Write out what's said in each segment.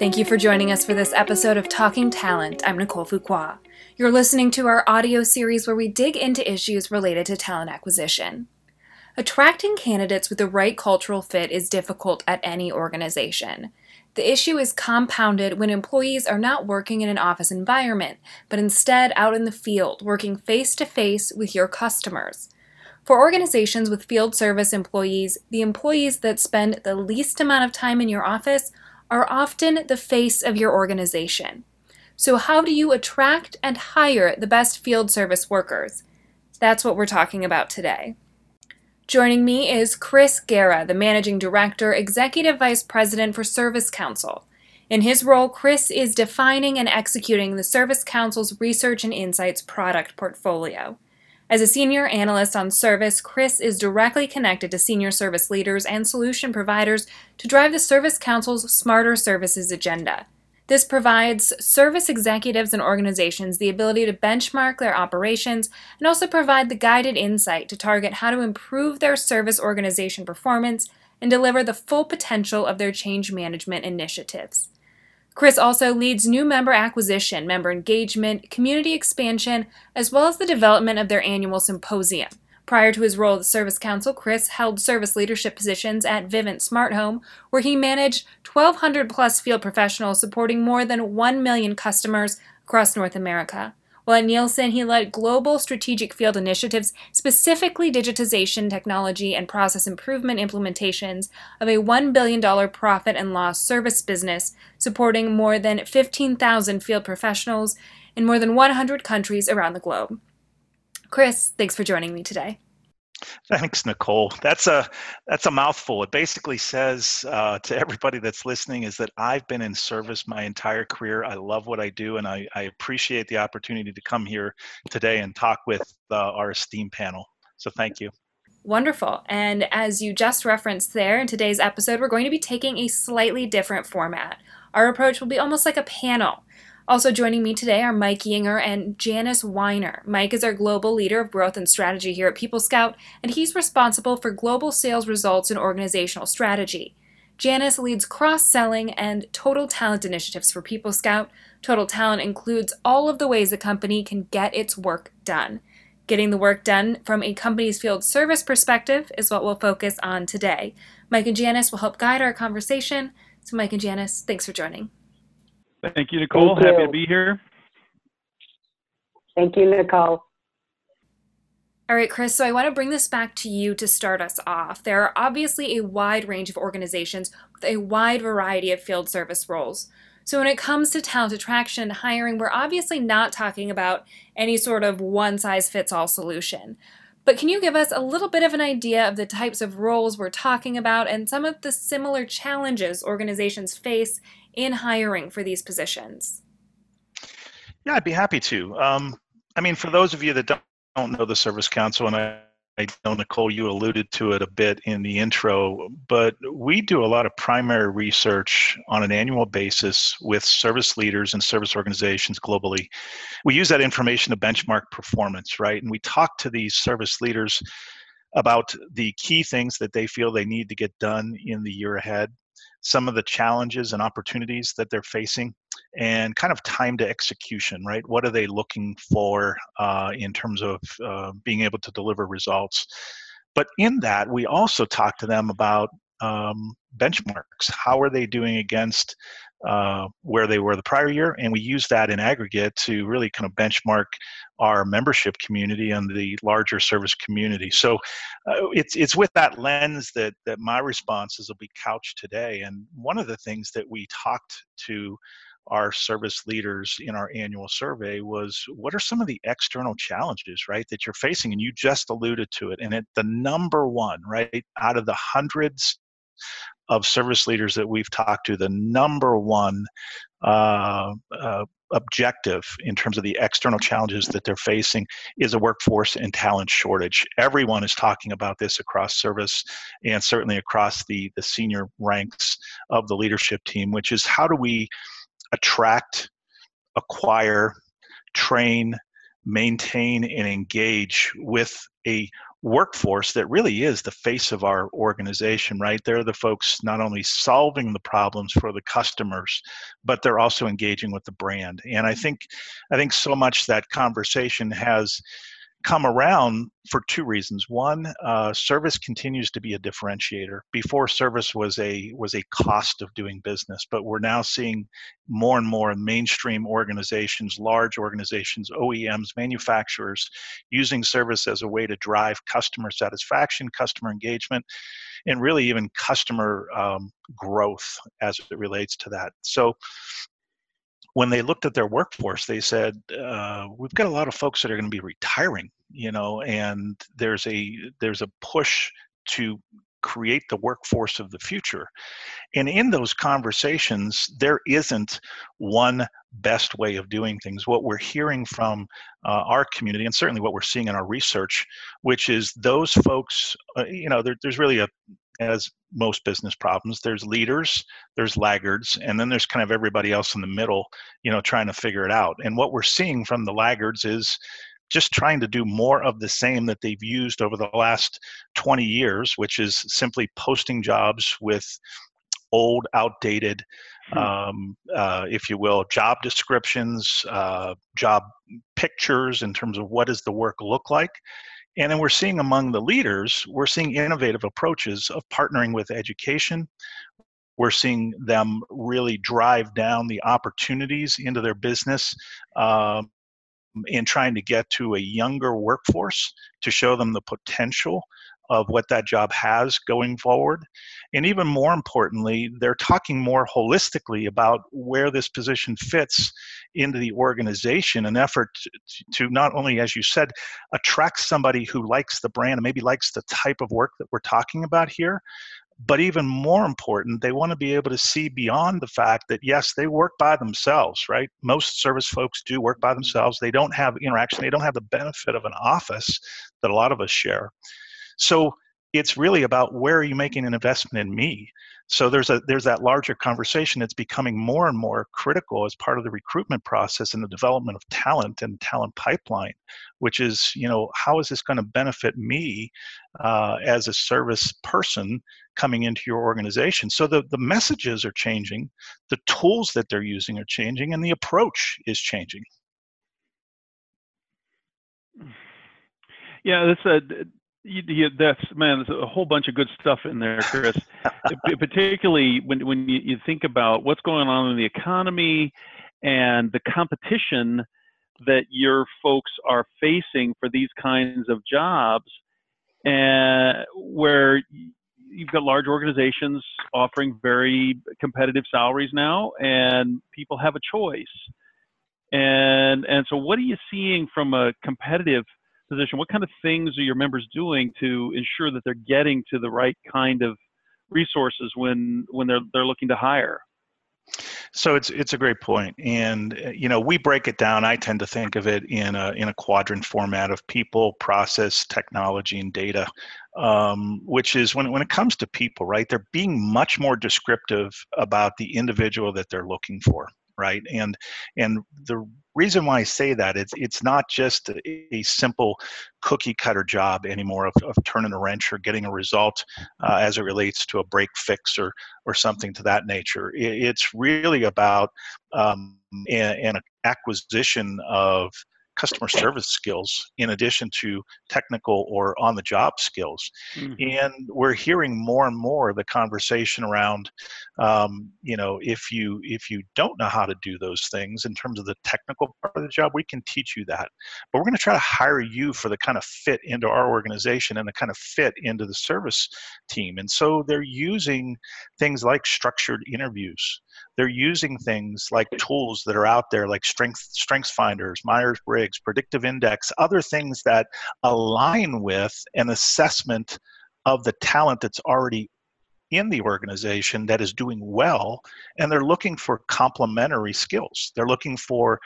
Thank you for joining us for this episode of Talking Talent. I'm Nicole Fuqua. You're listening to our audio series where we dig into issues related to talent acquisition. Attracting candidates with the right cultural fit is difficult at any organization. The issue is compounded when employees are not working in an office environment, but instead out in the field, working face-to-face with your customers. For organizations with field service employees, the employees that spend the least amount of time in your office are often the face of your organization. So how do you attract and hire the best field service workers? That's what we're talking about today. Joining me is Chris Guerra, the Managing Director, Executive Vice President for Service Council. In his role, Chris is defining and executing the Service Council's Research and Insights product portfolio. As a senior analyst on service, Chris is directly connected to senior service leaders and solution providers to drive the Service Council's Smarter Services agenda. This provides service executives and organizations the ability to benchmark their operations and also provide the guided insight to target how to improve their service organization performance and deliver the full potential of their change management initiatives. Chris also leads new member acquisition, member engagement, community expansion, as well as the development of their annual symposium. Prior to his role at the Service Council, Chris held service leadership positions at Vivint Smart Home, where he managed 1,200 plus field professionals supporting more than 1 million customers across North America. While at Nielsen, he led global strategic field initiatives, specifically digitization, technology, and process improvement implementations of a $1 billion profit and loss service business, supporting more than 15,000 field professionals in more than 100 countries around the globe. Chris, thanks for joining me today. Thanks, Nicole. That's a mouthful. It basically says to everybody that's listening is that I've been in service my entire career. I love what I do, and I appreciate the opportunity to come here today and talk with our esteemed panel. So thank you. Wonderful. And as you just referenced there, in today's episode, we're going to be taking a slightly different format. Our approach will be almost like a panel. Also joining me today are Mike Yinger and Janice Weiner. Mike is our global leader of growth and strategy here at PeopleScout, and he's responsible for global sales results and organizational strategy. Janice leads cross-selling and total talent initiatives for PeopleScout. Total talent includes all of the ways a company can get its work done. Getting the work done from a company's field service perspective is what we'll focus on today. Mike and Janice will help guide our conversation. So Mike and Janice, thanks for joining. Thank you, Nicole. Thank you. Happy to be here. Thank you, Nicole. All right, Chris, so I want to bring this back to you to start us off. There are obviously a wide range of organizations with a wide variety of field service roles. So when it comes to talent attraction and hiring, we're obviously not talking about any sort of one-size-fits-all solution. But can you give us a little bit of an idea of the types of roles we're talking about and some of the similar challenges organizations face in hiring for these positions? Yeah, I'd be happy to. I mean, for those of you that don't know the Service Council, and I know, Nicole, you alluded to it a bit in the intro, but we do a lot of primary research on an annual basis with service leaders and service organizations globally. We use that information to benchmark performance, right? And we talk to these service leaders about the key things that they feel they need to get done in the year ahead, some of the challenges and opportunities that they're facing, and kind of time to execution, right? What are they looking for in terms of being able to deliver results? But in that, we also talk to them about benchmarks. How are they doing against where they were the prior year? And we use that in aggregate to really kind of benchmark our membership community and the larger service community. So it's with that lens that my responses will be couched today. And one of the things that we talked to our service leaders in our annual survey was, what are some of the external challenges, right, that you're facing? And you just alluded to it. And the number one, right, out of the hundreds of service leaders that we've talked to, the number one objective in terms of the external challenges that they're facing is a workforce and talent shortage. Everyone is talking about this across service and certainly across the senior ranks of the leadership team, which is, how do we attract, acquire, train, maintain, and engage with a workforce that really is the face of our organization, right? They're the folks not only solving the problems for the customers, but they're also engaging with the brand. And I think so much that conversation has come around for two reasons. One, service continues to be a differentiator. Before, service was a cost of doing business, but we're now seeing more and more mainstream organizations, large organizations, OEMs, manufacturers, using service as a way to drive customer satisfaction, customer engagement, and really even customer growth as it relates to that. So when they looked at their workforce, they said, we've got a lot of folks that are going to be retiring, you know, and there's a push to create the workforce of the future. And in those conversations, there isn't one best way of doing things. What we're hearing from our community, and certainly what we're seeing in our research, which is those folks, you know, there's really a, as most business problems, there's leaders, there's laggards, and then there's kind of everybody else in the middle, you know, trying to figure it out. And what we're seeing from the laggards is just trying to do more of the same that they've used over the last 20 years, which is simply posting jobs with old, outdated, if you will, job descriptions, job pictures in terms of what does the work look like. And then we're seeing among the leaders, we're seeing innovative approaches of partnering with education. We're seeing them really drive down the opportunities into their business and trying to get to a younger workforce to show them the potential of what that job has going forward. And even more importantly, they're talking more holistically about where this position fits into the organization, an effort to not only, as you said, attract somebody who likes the brand and maybe likes the type of work that we're talking about here, but even more important, they want to be able to see beyond the fact that, yes, they work by themselves, right? Most service folks do work by themselves. They don't have interaction. They don't have the benefit of an office that a lot of us share. So it's really about, where are you making an investment in me? So there's that larger conversation that's becoming more and more critical as part of the recruitment process and the development of talent and talent pipeline, which is, you know, how is this going to benefit me as a service person coming into your organization? So the messages are changing, the tools that they're using are changing, and the approach is changing. Yeah, that's a... there's a whole bunch of good stuff in there, Chris. Particularly when you think about what's going on in the economy and the competition that your folks are facing for these kinds of jobs, and where you've got large organizations offering very competitive salaries now, and people have a choice. And so, what are you seeing from a competitive position? What kind of things are your members doing to ensure that they're getting to the right kind of resources when they're looking to hire? So it's a great point, and you know, we break it down. I tend to think of it in a quadrant format of people, process, technology, and data. Which is when it comes to people, right? They're being much more descriptive about the individual that they're looking for, right? And the reason why I say that, it's not just a simple cookie cutter job anymore of turning a wrench or getting a result as it relates to a break fix or something to that nature. It's really about an acquisition of customer service skills in addition to technical or on-the-job skills. Mm-hmm. And we're hearing more and more the conversation around, you know, if you don't know how to do those things in terms of the technical part of the job, we can teach you that. But we're going to try to hire you for the kind of fit into our organization and the kind of fit into the service team. And so they're using things like structured interviews. They're using things like tools that are out there like Strengths Finders, Myers-Briggs, Predictive Index, other things that align with an assessment of the talent that's already in the organization that is doing well, and they're looking for complementary skills. They're looking for,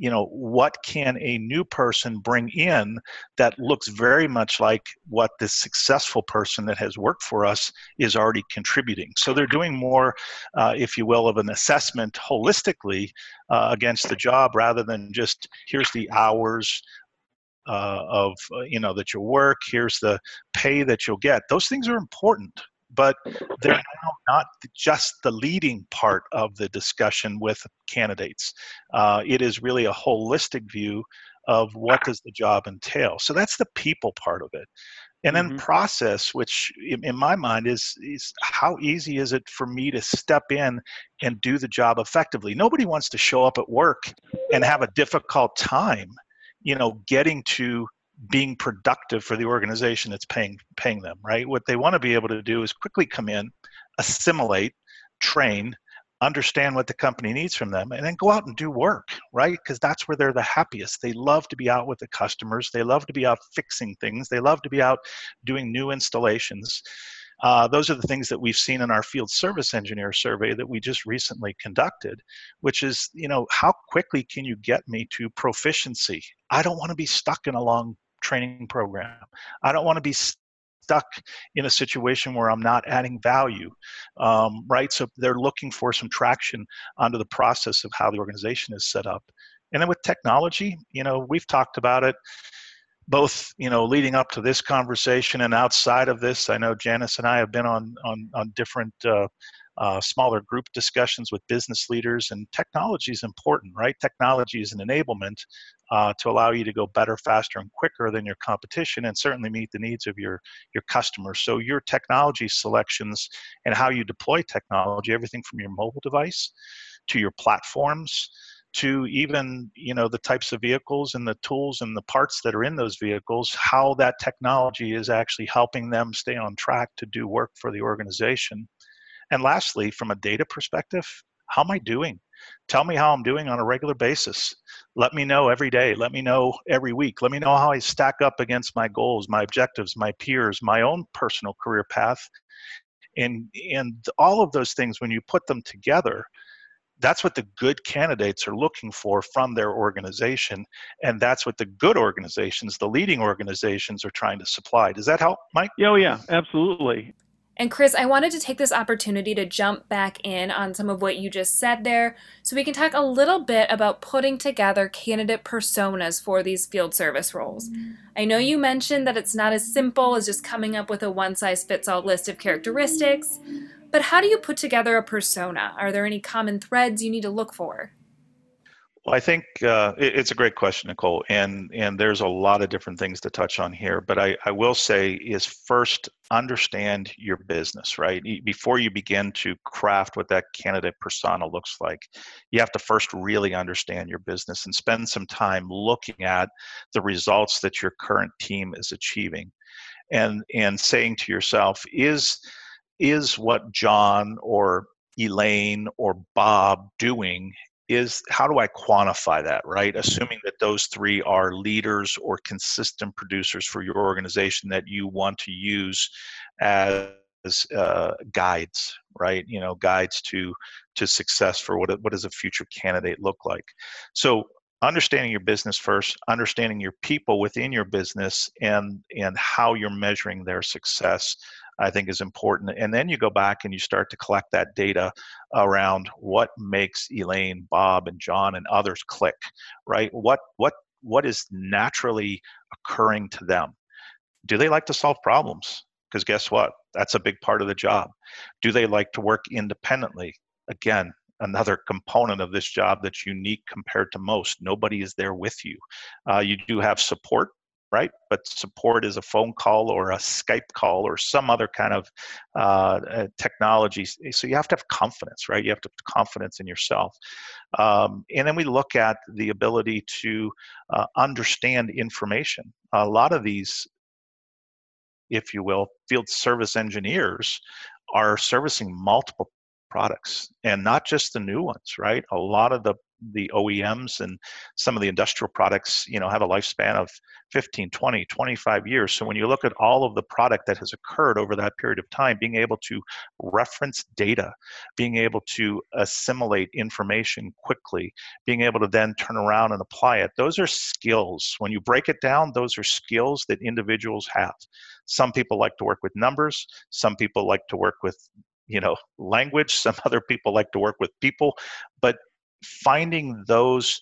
you know, what can a new person bring in that looks very much like what the successful person that has worked for us is already contributing. So they're doing more, if you will, of an assessment holistically against the job rather than just here's the hours, that you work, here's the pay that you'll get. Those things are important, but they're now not just the leading part of the discussion with candidates. It is really a holistic view of what does the job entail. So that's the people part of it. And then process, which in my mind is how easy is it for me to step in and do the job effectively? Nobody wants to show up at work and have a difficult time, getting to being productive for the organization that's paying them, right? What they want to be able to do is quickly come in, assimilate, train, understand what the company needs from them, and then go out and do work, right? Because that's where they're the happiest. They love to be out with the customers. They love to be out fixing things. They love to be out doing new installations. Those are the things that we've seen in our field service engineer survey that we just recently conducted, which is, how quickly can you get me to proficiency? I don't want to be stuck in a long training program. I don't want to be stuck in a situation where I'm not adding value, right? So they're looking for some traction onto the process of how the organization is set up. And then with technology, we've talked about it both, leading up to this conversation and outside of this. I know Janice and I have been on different smaller group discussions with business leaders, and technology is important, right? Technology is an enablement to allow you to go better, faster, and quicker than your competition, and certainly meet the needs of your customers. So your technology selections and how you deploy technology, everything from your mobile device to your platforms, to even, the types of vehicles and the tools and the parts that are in those vehicles, how that technology is actually helping them stay on track to do work for the organization. And lastly, from a data perspective, how am I doing? Tell me how I'm doing on a regular basis. Let me know every day. Let me know every week. Let me know how I stack up against my goals, my objectives, my peers, my own personal career path. And all of those things, when you put them together, that's what the good candidates are looking for from their organization. And that's what the good organizations, the leading organizations, are trying to supply. Does that help, Mike? Oh, yeah, absolutely. And Chris, I wanted to take this opportunity to jump back in on some of what you just said there, so we can talk a little bit about putting together candidate personas for these field service roles. I know you mentioned that it's not as simple as just coming up with a one-size-fits-all list of characteristics, but how do you put together a persona? Are there any common threads you need to look for? Well, I think it's a great question, Nicole, and there's a lot of different things to touch on here. But I will say is first, understand your business, right? Before you begin to craft what that candidate persona looks like, you have to first really understand your business and spend some time looking at the results that your current team is achieving, and saying to yourself, is what John or Elaine or Bob doing? Is how do I quantify that, right? Assuming that those three are leaders or consistent producers for your organization that you want to use as guides, right? Guides to success for what does a future candidate look like? So understanding your business first, understanding your people within your business, and how you're measuring their success, I think is important. And then you go back and you start to collect that data around what makes Elaine, Bob, and John and others click, right? What is naturally occurring to them? Do they like to solve problems? Because guess what? That's a big part of the job. Do they like to work independently? Again, another component of this job that's unique compared to most. Nobody is there with you. You do have support, right? But support is a phone call or a Skype call or some other kind of technology. So you have to have confidence, right? You have to have confidence in yourself. And then we look at the ability to understand information. A lot of these, if you will, field service engineers are servicing multiple products, and not just the new ones, right? A lot of the OEMs and some of the industrial products, have a lifespan of 15, 20, 25 years. So when you look at all of the product that has occurred over that period of time, being able to reference data, being able to assimilate information quickly, being able to then turn around and apply it, those are skills. When you break it down, those are skills that individuals have. Some people like to work with numbers. Some people like to work with, language. Some other people like to work with people, but finding those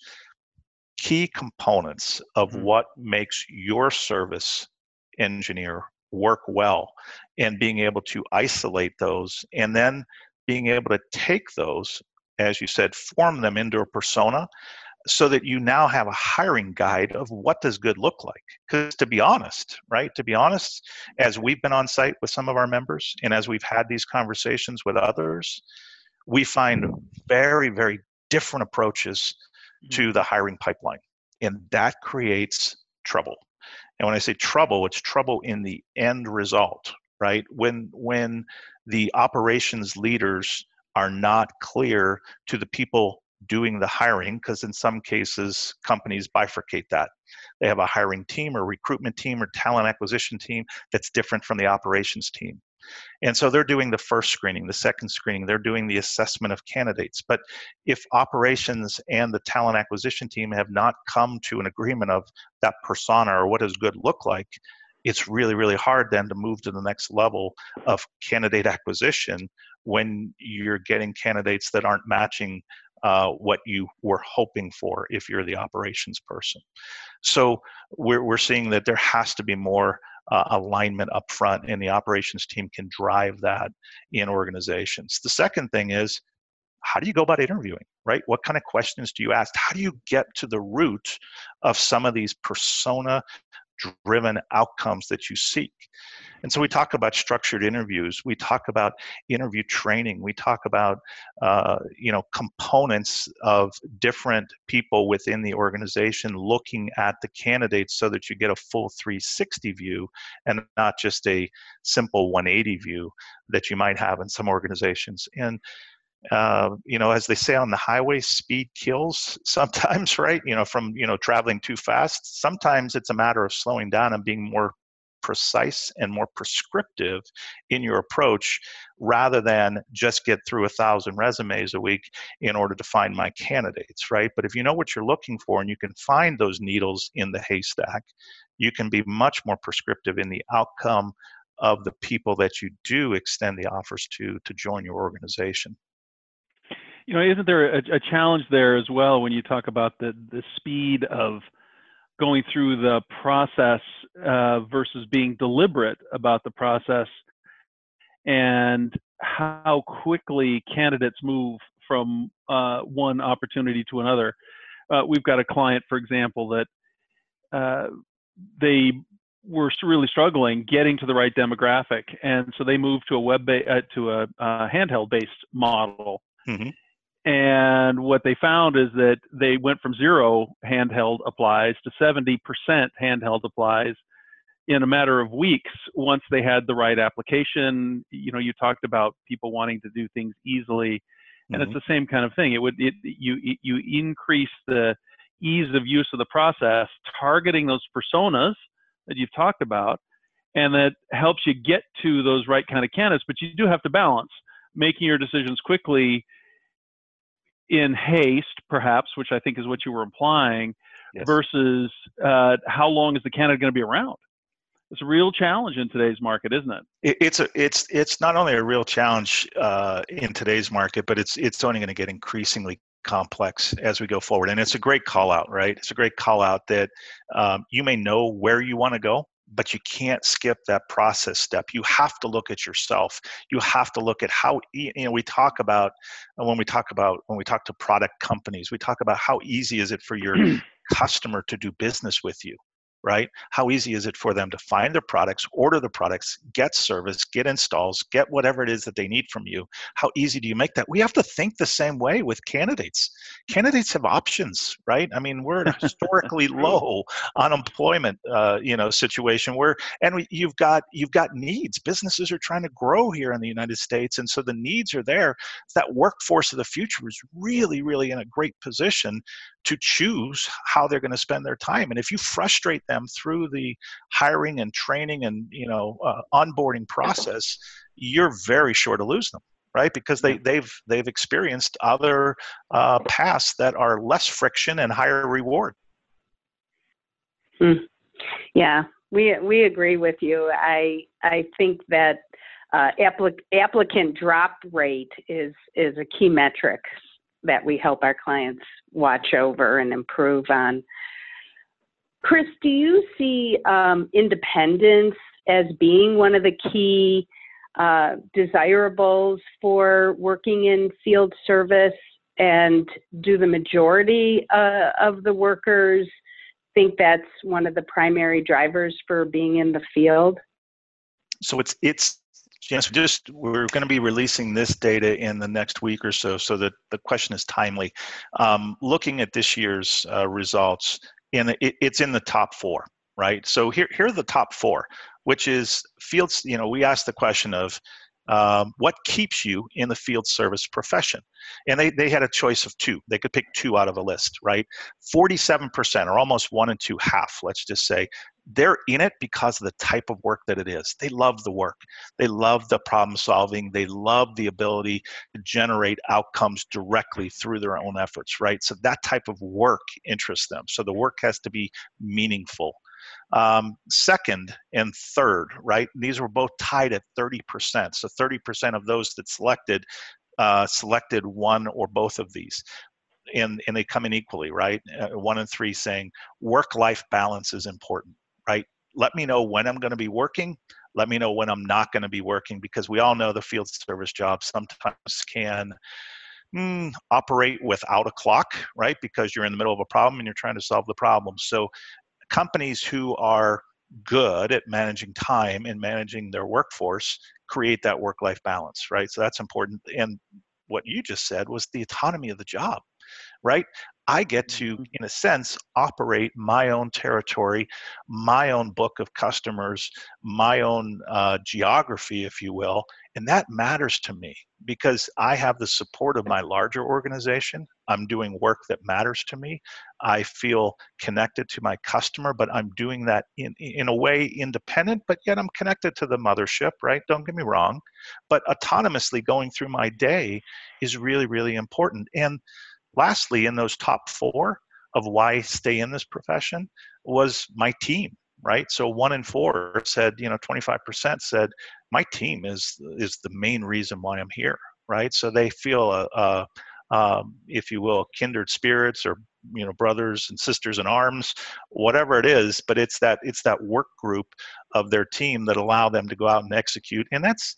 key components of what makes your service engineer work well, and being able to isolate those, and then being able to take those, as you said, form them into a persona, so that you now have a hiring guide of what does good look like. Because to be honest, right? To be honest, as we've been on site with some of our members, and as we've had these conversations with others, we find very, very different approaches to the hiring pipeline. And that creates trouble. And when I say trouble, it's trouble in the end result, right? When the operations leaders are not clear to the people doing the hiring, because in some cases, companies bifurcate that. They have a hiring team or recruitment team or talent acquisition team that's different from the operations team. And so they're doing the first screening, the second screening, they're doing the assessment of candidates. But if operations and the talent acquisition team have not come to an agreement of that persona or what does good look like, it's really, really hard then to move to the next level of candidate acquisition when you're getting candidates that aren't matching what you were hoping for if you're the operations person. So we're seeing that there has to be more alignment up front, and the operations team can drive that in organizations. The second thing is, how do you go about interviewing, right? What kind of questions do you ask? How do you get to the root of some of these persona-driven outcomes that you seek? And so we talk about structured interviews. We talk about interview training. We talk about components of different people within the organization looking at the candidates so that you get a full 360 view and not just a simple 180 view that you might have in some organizations. And as they say on the highway, speed kills sometimes, right? From traveling too fast. Sometimes it's a matter of slowing down and being more precise and more prescriptive in your approach, rather than just get through 1,000 resumes a week in order to find my candidates, right? But if you know what you're looking for and you can find those needles in the haystack, you can be much more prescriptive in the outcome of the people that you do extend the offers to join your organization. You know, isn't there a challenge there as well when you talk about the speed of going through the process versus being deliberate about the process, and how quickly candidates move from one opportunity to another? We've got a client, for example, that they were really struggling getting to the right demographic, and so they moved to a handheld-based model. Mm-hmm. And what they found is that they went from 0 handheld applies to 70% handheld applies in a matter of weeks once they had the right application. You know, you talked about people wanting to do things easily, and it's the same kind of thing. You increase the ease of use of the process, targeting those personas that you've talked about, and that helps you get to those right kind of candidates. But you do have to balance making your decisions quickly in haste, perhaps, which I think is what you were implying, yes, versus how long is the candidate going to be around? It's a real challenge in today's market, isn't it? It's not only a real challenge in today's market, but it's only going to get increasingly complex as we go forward. And it's a great call out, right? It's a great call out that you may know where you want to go, but you can't skip that process step. You have to look at yourself. You have to look at how, we talk about, when we talk to product companies, we talk about how easy is it for your customer to do business with you, right? How easy is it for them to find their products, order the products, get service, get installs, get whatever it is that they need from you? How easy do you make that? We have to think the same way with candidates. Candidates have options, right? I mean, we're at a historically low unemployment, situation you've got needs. Businesses are trying to grow here in the United States, and so the needs are there. That workforce of the future is really, really in a great position to choose how they're going to spend their time. And if you frustrate them through the hiring and training and onboarding process, you're very sure to lose them, right? Because they've experienced other paths that are less friction and higher reward. Yeah, we agree with you. I think that applicant drop rate is a key metric that we help our clients watch over and improve on. Chris, do you see independence as being one of the key desirables for working in field service? And do the majority of the workers think that's one of the primary drivers for being in the field? So it's Janice, we're going to be releasing this data in the next week or so, so that the question is timely. Looking at this year's results, and it's in the top four, right? So here are the top four, which is fields. You know, we asked the question of what keeps you in the field service profession? And they had a choice of two. They could pick two out of a list, right? 47%, or almost one in two, half, let's just say, they're in it because of the type of work that it is. They love the work. They love the problem solving. They love the ability to generate outcomes directly through their own efforts, right? So that type of work interests them. So the work has to be meaningful. Second and third, right? These were both tied at 30%. So 30% of those that selected one or both of these. And they come in equally, right? One in three saying work-life balance is important, right? Let me know when I'm going to be working. Let me know when I'm not going to be working, because we all know the field service job sometimes can operate without a clock, right? Because you're in the middle of a problem and you're trying to solve the problem. So companies who are good at managing time and managing their workforce create that work-life balance, right? So that's important. And what you just said was the autonomy of the job, right? I get to, in a sense, operate my own territory, my own book of customers, my own geography, if you will. And that matters to me because I have the support of my larger organization. I'm doing work that matters to me. I feel connected to my customer, but I'm doing that in a way independent, but yet I'm connected to the mothership, right? Don't get me wrong. But autonomously going through my day is really, really important. And lastly, in those top four of why I stay in this profession was my team, right? So one in four said, you know, 25% said my team is the main reason why I'm here, right? So they feel, if you will, kindred spirits or, you know, brothers and sisters in arms, whatever it is, but it's that work group of their team that allow them to go out and execute. And that's,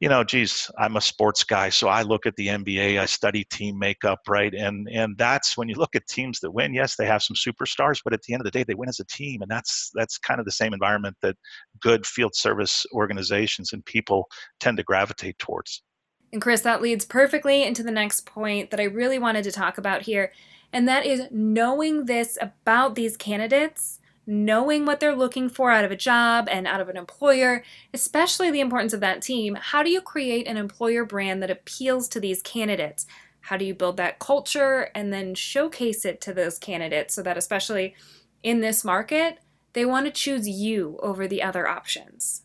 you know, geez, I'm a sports guy, so I look at the NBA, I study team makeup, right? And that's when you look at teams that win, yes, they have some superstars, but at the end of the day, they win as a team. And that's kind of the same environment that good field service organizations and people tend to gravitate towards. And Chris, that leads perfectly into the next point that I really wanted to talk about here. And that is knowing this about these candidates, knowing what they're looking for out of a job and out of an employer, especially the importance of that team. How do you create an employer brand that appeals to these candidates? How do you build that culture and then showcase it to those candidates so that especially in this market, they want to choose you over the other options?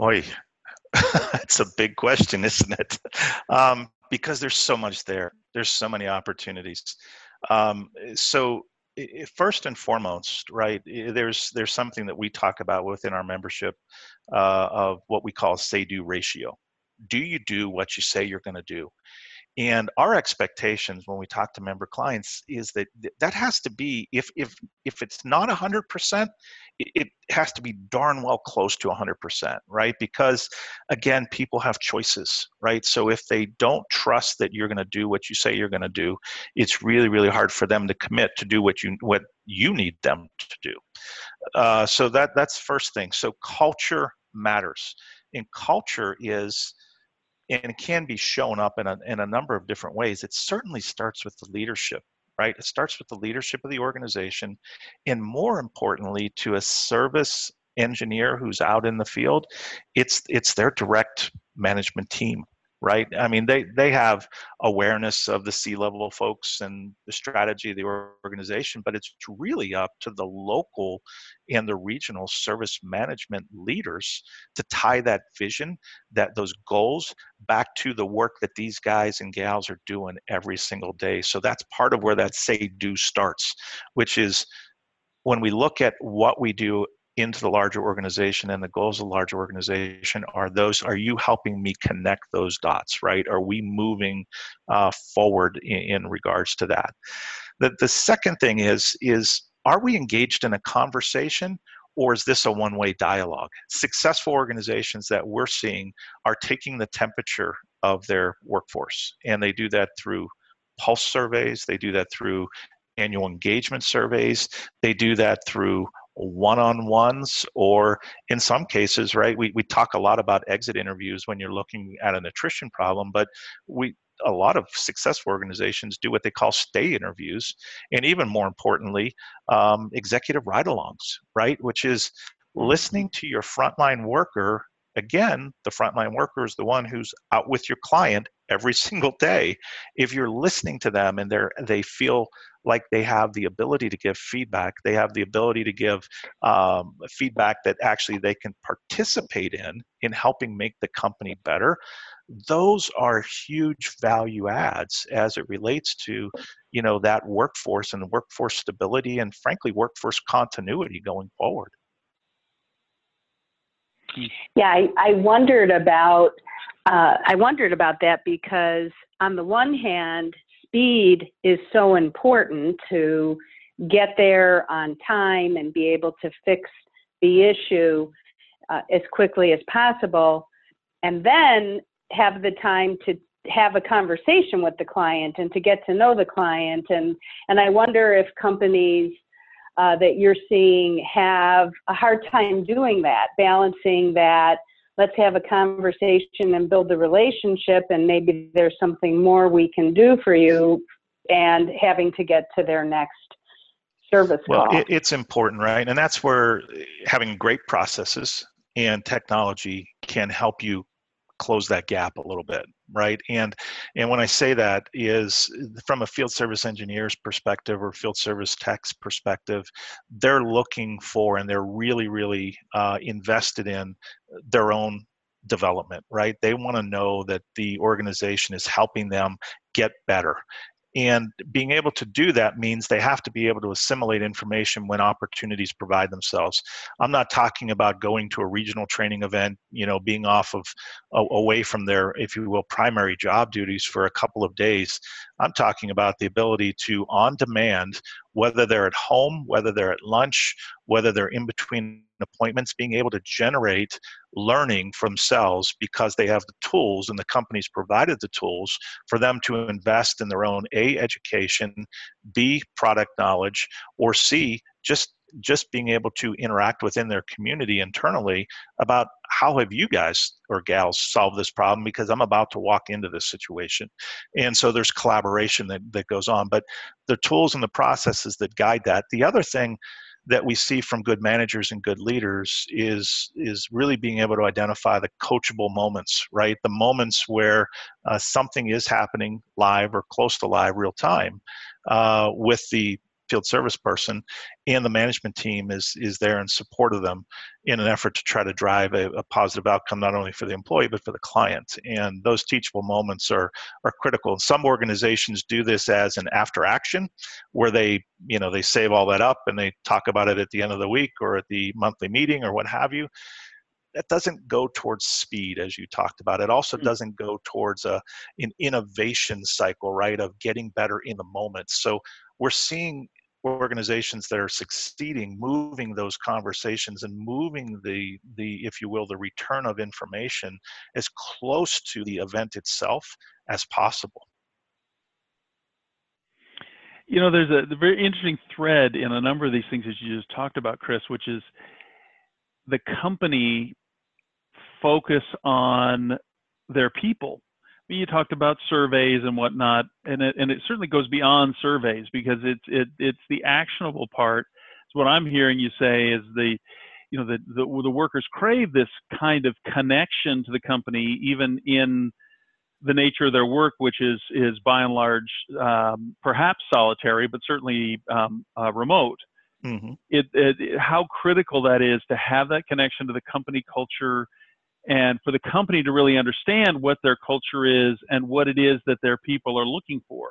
Oy, that's a big question, isn't it? Because there's so much there. There's so many opportunities. So first and foremost, right, there's something that we talk about within our membership of what we call say-do ratio. Do you do what you say you're going to do? And our expectations when we talk to member clients is that that has to be, if it's not 100%, it has to be darn well close to 100%, right? Because again, people have choices, right? So if they don't trust that you're going to do what you say you're going to do, it's really, really hard for them to commit to do what you need them to do. So that's first thing. So culture matters, and culture is, and it can be shown up in a number of different ways. It certainly starts with the leadership, right? It starts with the leadership of the organization. And more importantly, to a service engineer who's out in the field, it's their direct management team, right? I mean, they have awareness of the C-level folks and the strategy of the organization, but it's really up to the local and the regional service management leaders to tie that vision, those goals back to the work that these guys and gals are doing every single day. So that's part of where that say-do starts, which is when we look at what we do into the larger organization, and the goals of the larger organization are those, are you helping me connect those dots, right? Are we moving forward in regards to that? The second thing is are we engaged in a conversation, or is this a one-way dialogue? Successful organizations that we're seeing are taking the temperature of their workforce, and they do that through pulse surveys, they do that through annual engagement surveys, they do that through one-on-ones, or in some cases, right, we talk a lot about exit interviews when you're looking at an attrition problem, but a lot of successful organizations do what they call stay interviews, and even more importantly, executive ride-alongs, right, which is listening to your frontline worker. Again, the frontline worker is the one who's out with your client every single day. If you're listening to them and they feel like they have the ability to give feedback, they have the ability to give feedback that actually they can participate in helping make the company better, those are huge value adds as it relates to, you know, that workforce and workforce stability and, frankly, workforce continuity going forward. Yeah, I wondered about that, because on the one hand, speed is so important to get there on time and be able to fix the issue as quickly as possible, and then have the time to have a conversation with the client and to get to know the client. And I wonder if companies that you're seeing have a hard time doing that, balancing that, let's have a conversation and build the relationship, and maybe there's something more we can do for you, and having to get to their next service call. Well, it's important, right? And that's where having great processes and technology can help you close that gap a little bit, right? And when I say that is from a field service engineer's perspective or field service tech's perspective, they're looking for, and they're really, really invested in their own development, right? They want to know that the organization is helping them get better. And being able to do that means they have to be able to assimilate information when opportunities provide themselves. I'm not talking about going to a regional training event, you know, being away from their, if you will, primary job duties for a couple of days. I'm talking about the ability to, on demand, whether they're at home, whether they're at lunch, whether they're in between appointments, being able to generate learning for themselves because they have the tools and the company's provided the tools for them to invest in their own A, education, B, product knowledge, or C, just being able to interact within their community internally about how have you guys or gals solved this problem, because I'm about to walk into this situation. And so there's collaboration that goes on, but the tools and the processes that guide that. The other thing that we see from good managers and good leaders is really being able to identify the coachable moments, right? The moments where something is happening live or close to live real time with the field service person, and the management team is there in support of them in an effort to try to drive a positive outcome, not only for the employee, but for the client. And those teachable moments are critical. Some organizations do this as an after action where they save all that up and they talk about it at the end of the week or at the monthly meeting or what have you. That doesn't go towards speed, as you talked about. It also doesn't go towards an innovation cycle, right, of getting better in the moment. So we're seeing organizations that are succeeding, moving those conversations and moving the if you will, the return of information as close to the event itself as possible. You know, there's a very interesting thread in a number of these things that you just talked about, Chris, which is the company focus on their people. I mean, you talked about surveys and whatnot, and it certainly goes beyond surveys, because it's the actionable part. So what I'm hearing you say is the workers crave this kind of connection to the company, even in the nature of their work, which is by and large perhaps solitary, but certainly remote. Mm-hmm. How critical that is to have that connection to the company culture, and for the company to really understand what their culture is and what it is that their people are looking for.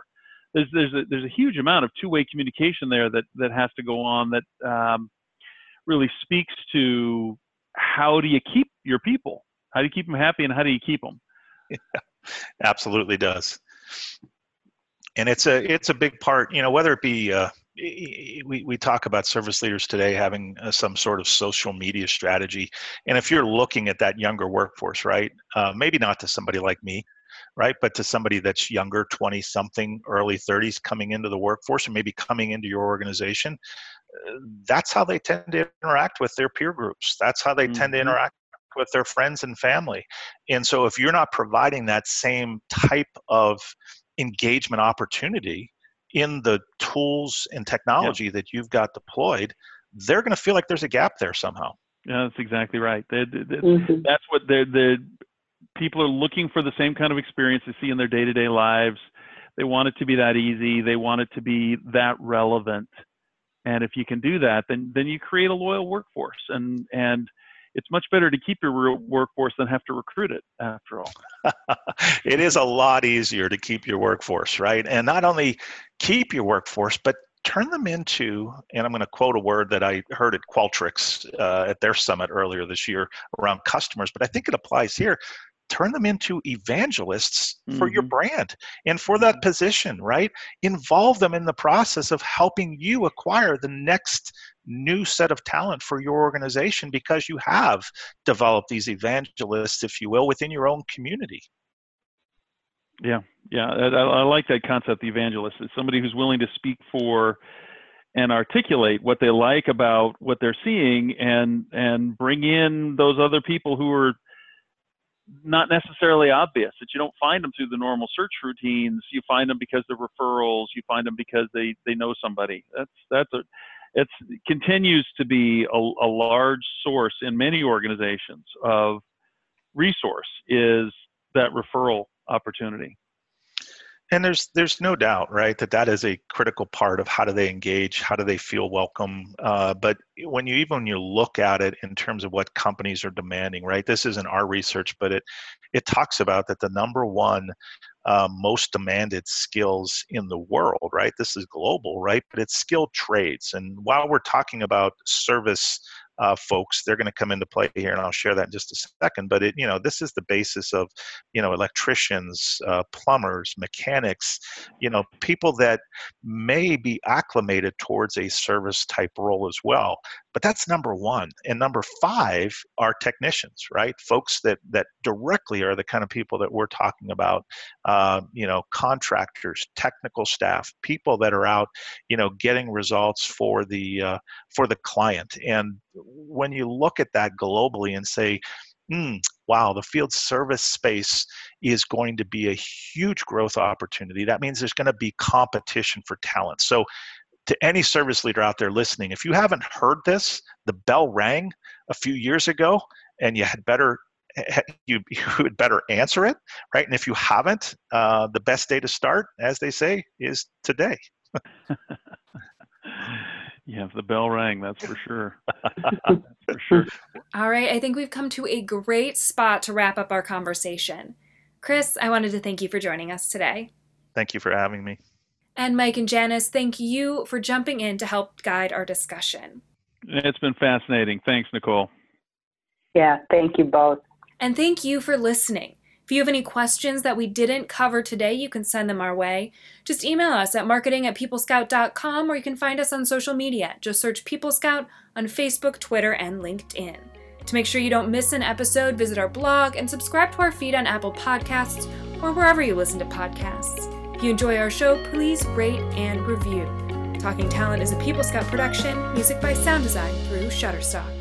There's a huge amount of two-way communication there that has to go on that really speaks to how do you keep your people? How do you keep them happy and how do you keep them? Yeah, absolutely does. And it's a big part, you know, whether it be, we talk about service leaders today having some sort of social media strategy. And if you're looking at that younger workforce, right, maybe not to somebody like me, right, but to somebody that's younger, 20 something, early 30s, coming into the workforce and maybe coming into your organization, that's how they tend to interact with their peer groups. That's how they tend to interact with their friends and family. And so if you're not providing that same type of engagement opportunity in the tools and technology that you've got deployed, they're going to feel like there's a gap there somehow. Yeah, that's exactly right. That's what the people are looking for, the same kind of experience they see in their day-to-day lives. They want it to be that easy. They want it to be that relevant. And if you can do that, then you create a loyal workforce. And it's much better to keep your real workforce than have to recruit it, after all. It is a lot easier to keep your workforce, right? And not only keep your workforce, but turn them into, and I'm going to quote a word that I heard at Qualtrics at their summit earlier this year around customers, but I think it applies here. Turn them into evangelists for your brand and for that position, right? Involve them in the process of helping you acquire the next new set of talent for your organization, because you have developed these evangelists, if you will, within your own community. Yeah. I like that concept, the evangelist. It's somebody who's willing to speak for and articulate what they like about what they're seeing and bring in those other people who are not necessarily obvious, that you don't find them through the normal search routines. You find them because they're referrals. You find them because they know somebody. It continues to be a large source in many organizations of resource, is that referral opportunity. And there's no doubt, right, that is a critical part of how do they engage, how do they feel welcome. But when you look at it in terms of what companies are demanding, right, this isn't our research, but it talks about that the number one most demanded skills in the world, right, this is global, right, but it's skilled trades. And while we're talking about service folks, they're going to come into play here, and I'll share that in just a second. But this is the basis of, electricians, plumbers, mechanics, people that may be acclimated towards a service type role as well. But that's number one. And number five are technicians, right? Folks that directly are the kind of people that we're talking about, contractors, technical staff, people that are out, getting results for the client. And when you look at that globally and say, wow, the field service space is going to be a huge growth opportunity, that means there's going to be competition for talent. So to any service leader out there listening, if you haven't heard this, the bell rang a few years ago, and you had better answer it, right? And if you haven't, the best day to start, as they say, is today. Yeah, the bell rang, that's for sure. All right, I think we've come to a great spot to wrap up our conversation. Chris, I wanted to thank you for joining us today. Thank you for having me. And Mike and Janice, thank you for jumping in to help guide our discussion. It's been fascinating. Thanks, Nicole. Yeah, thank you both. And thank you for listening. If you have any questions that we didn't cover today, you can send them our way. Just email us at marketing@peoplescout.com, or you can find us on social media. Just search PeopleScout on Facebook, Twitter, and LinkedIn. To make sure you don't miss an episode, visit our blog and subscribe to our feed on Apple Podcasts or wherever you listen to podcasts. If you enjoy our show, please rate and review. Talking Talent is a PeopleScout production, music by Sound Design through Shutterstock.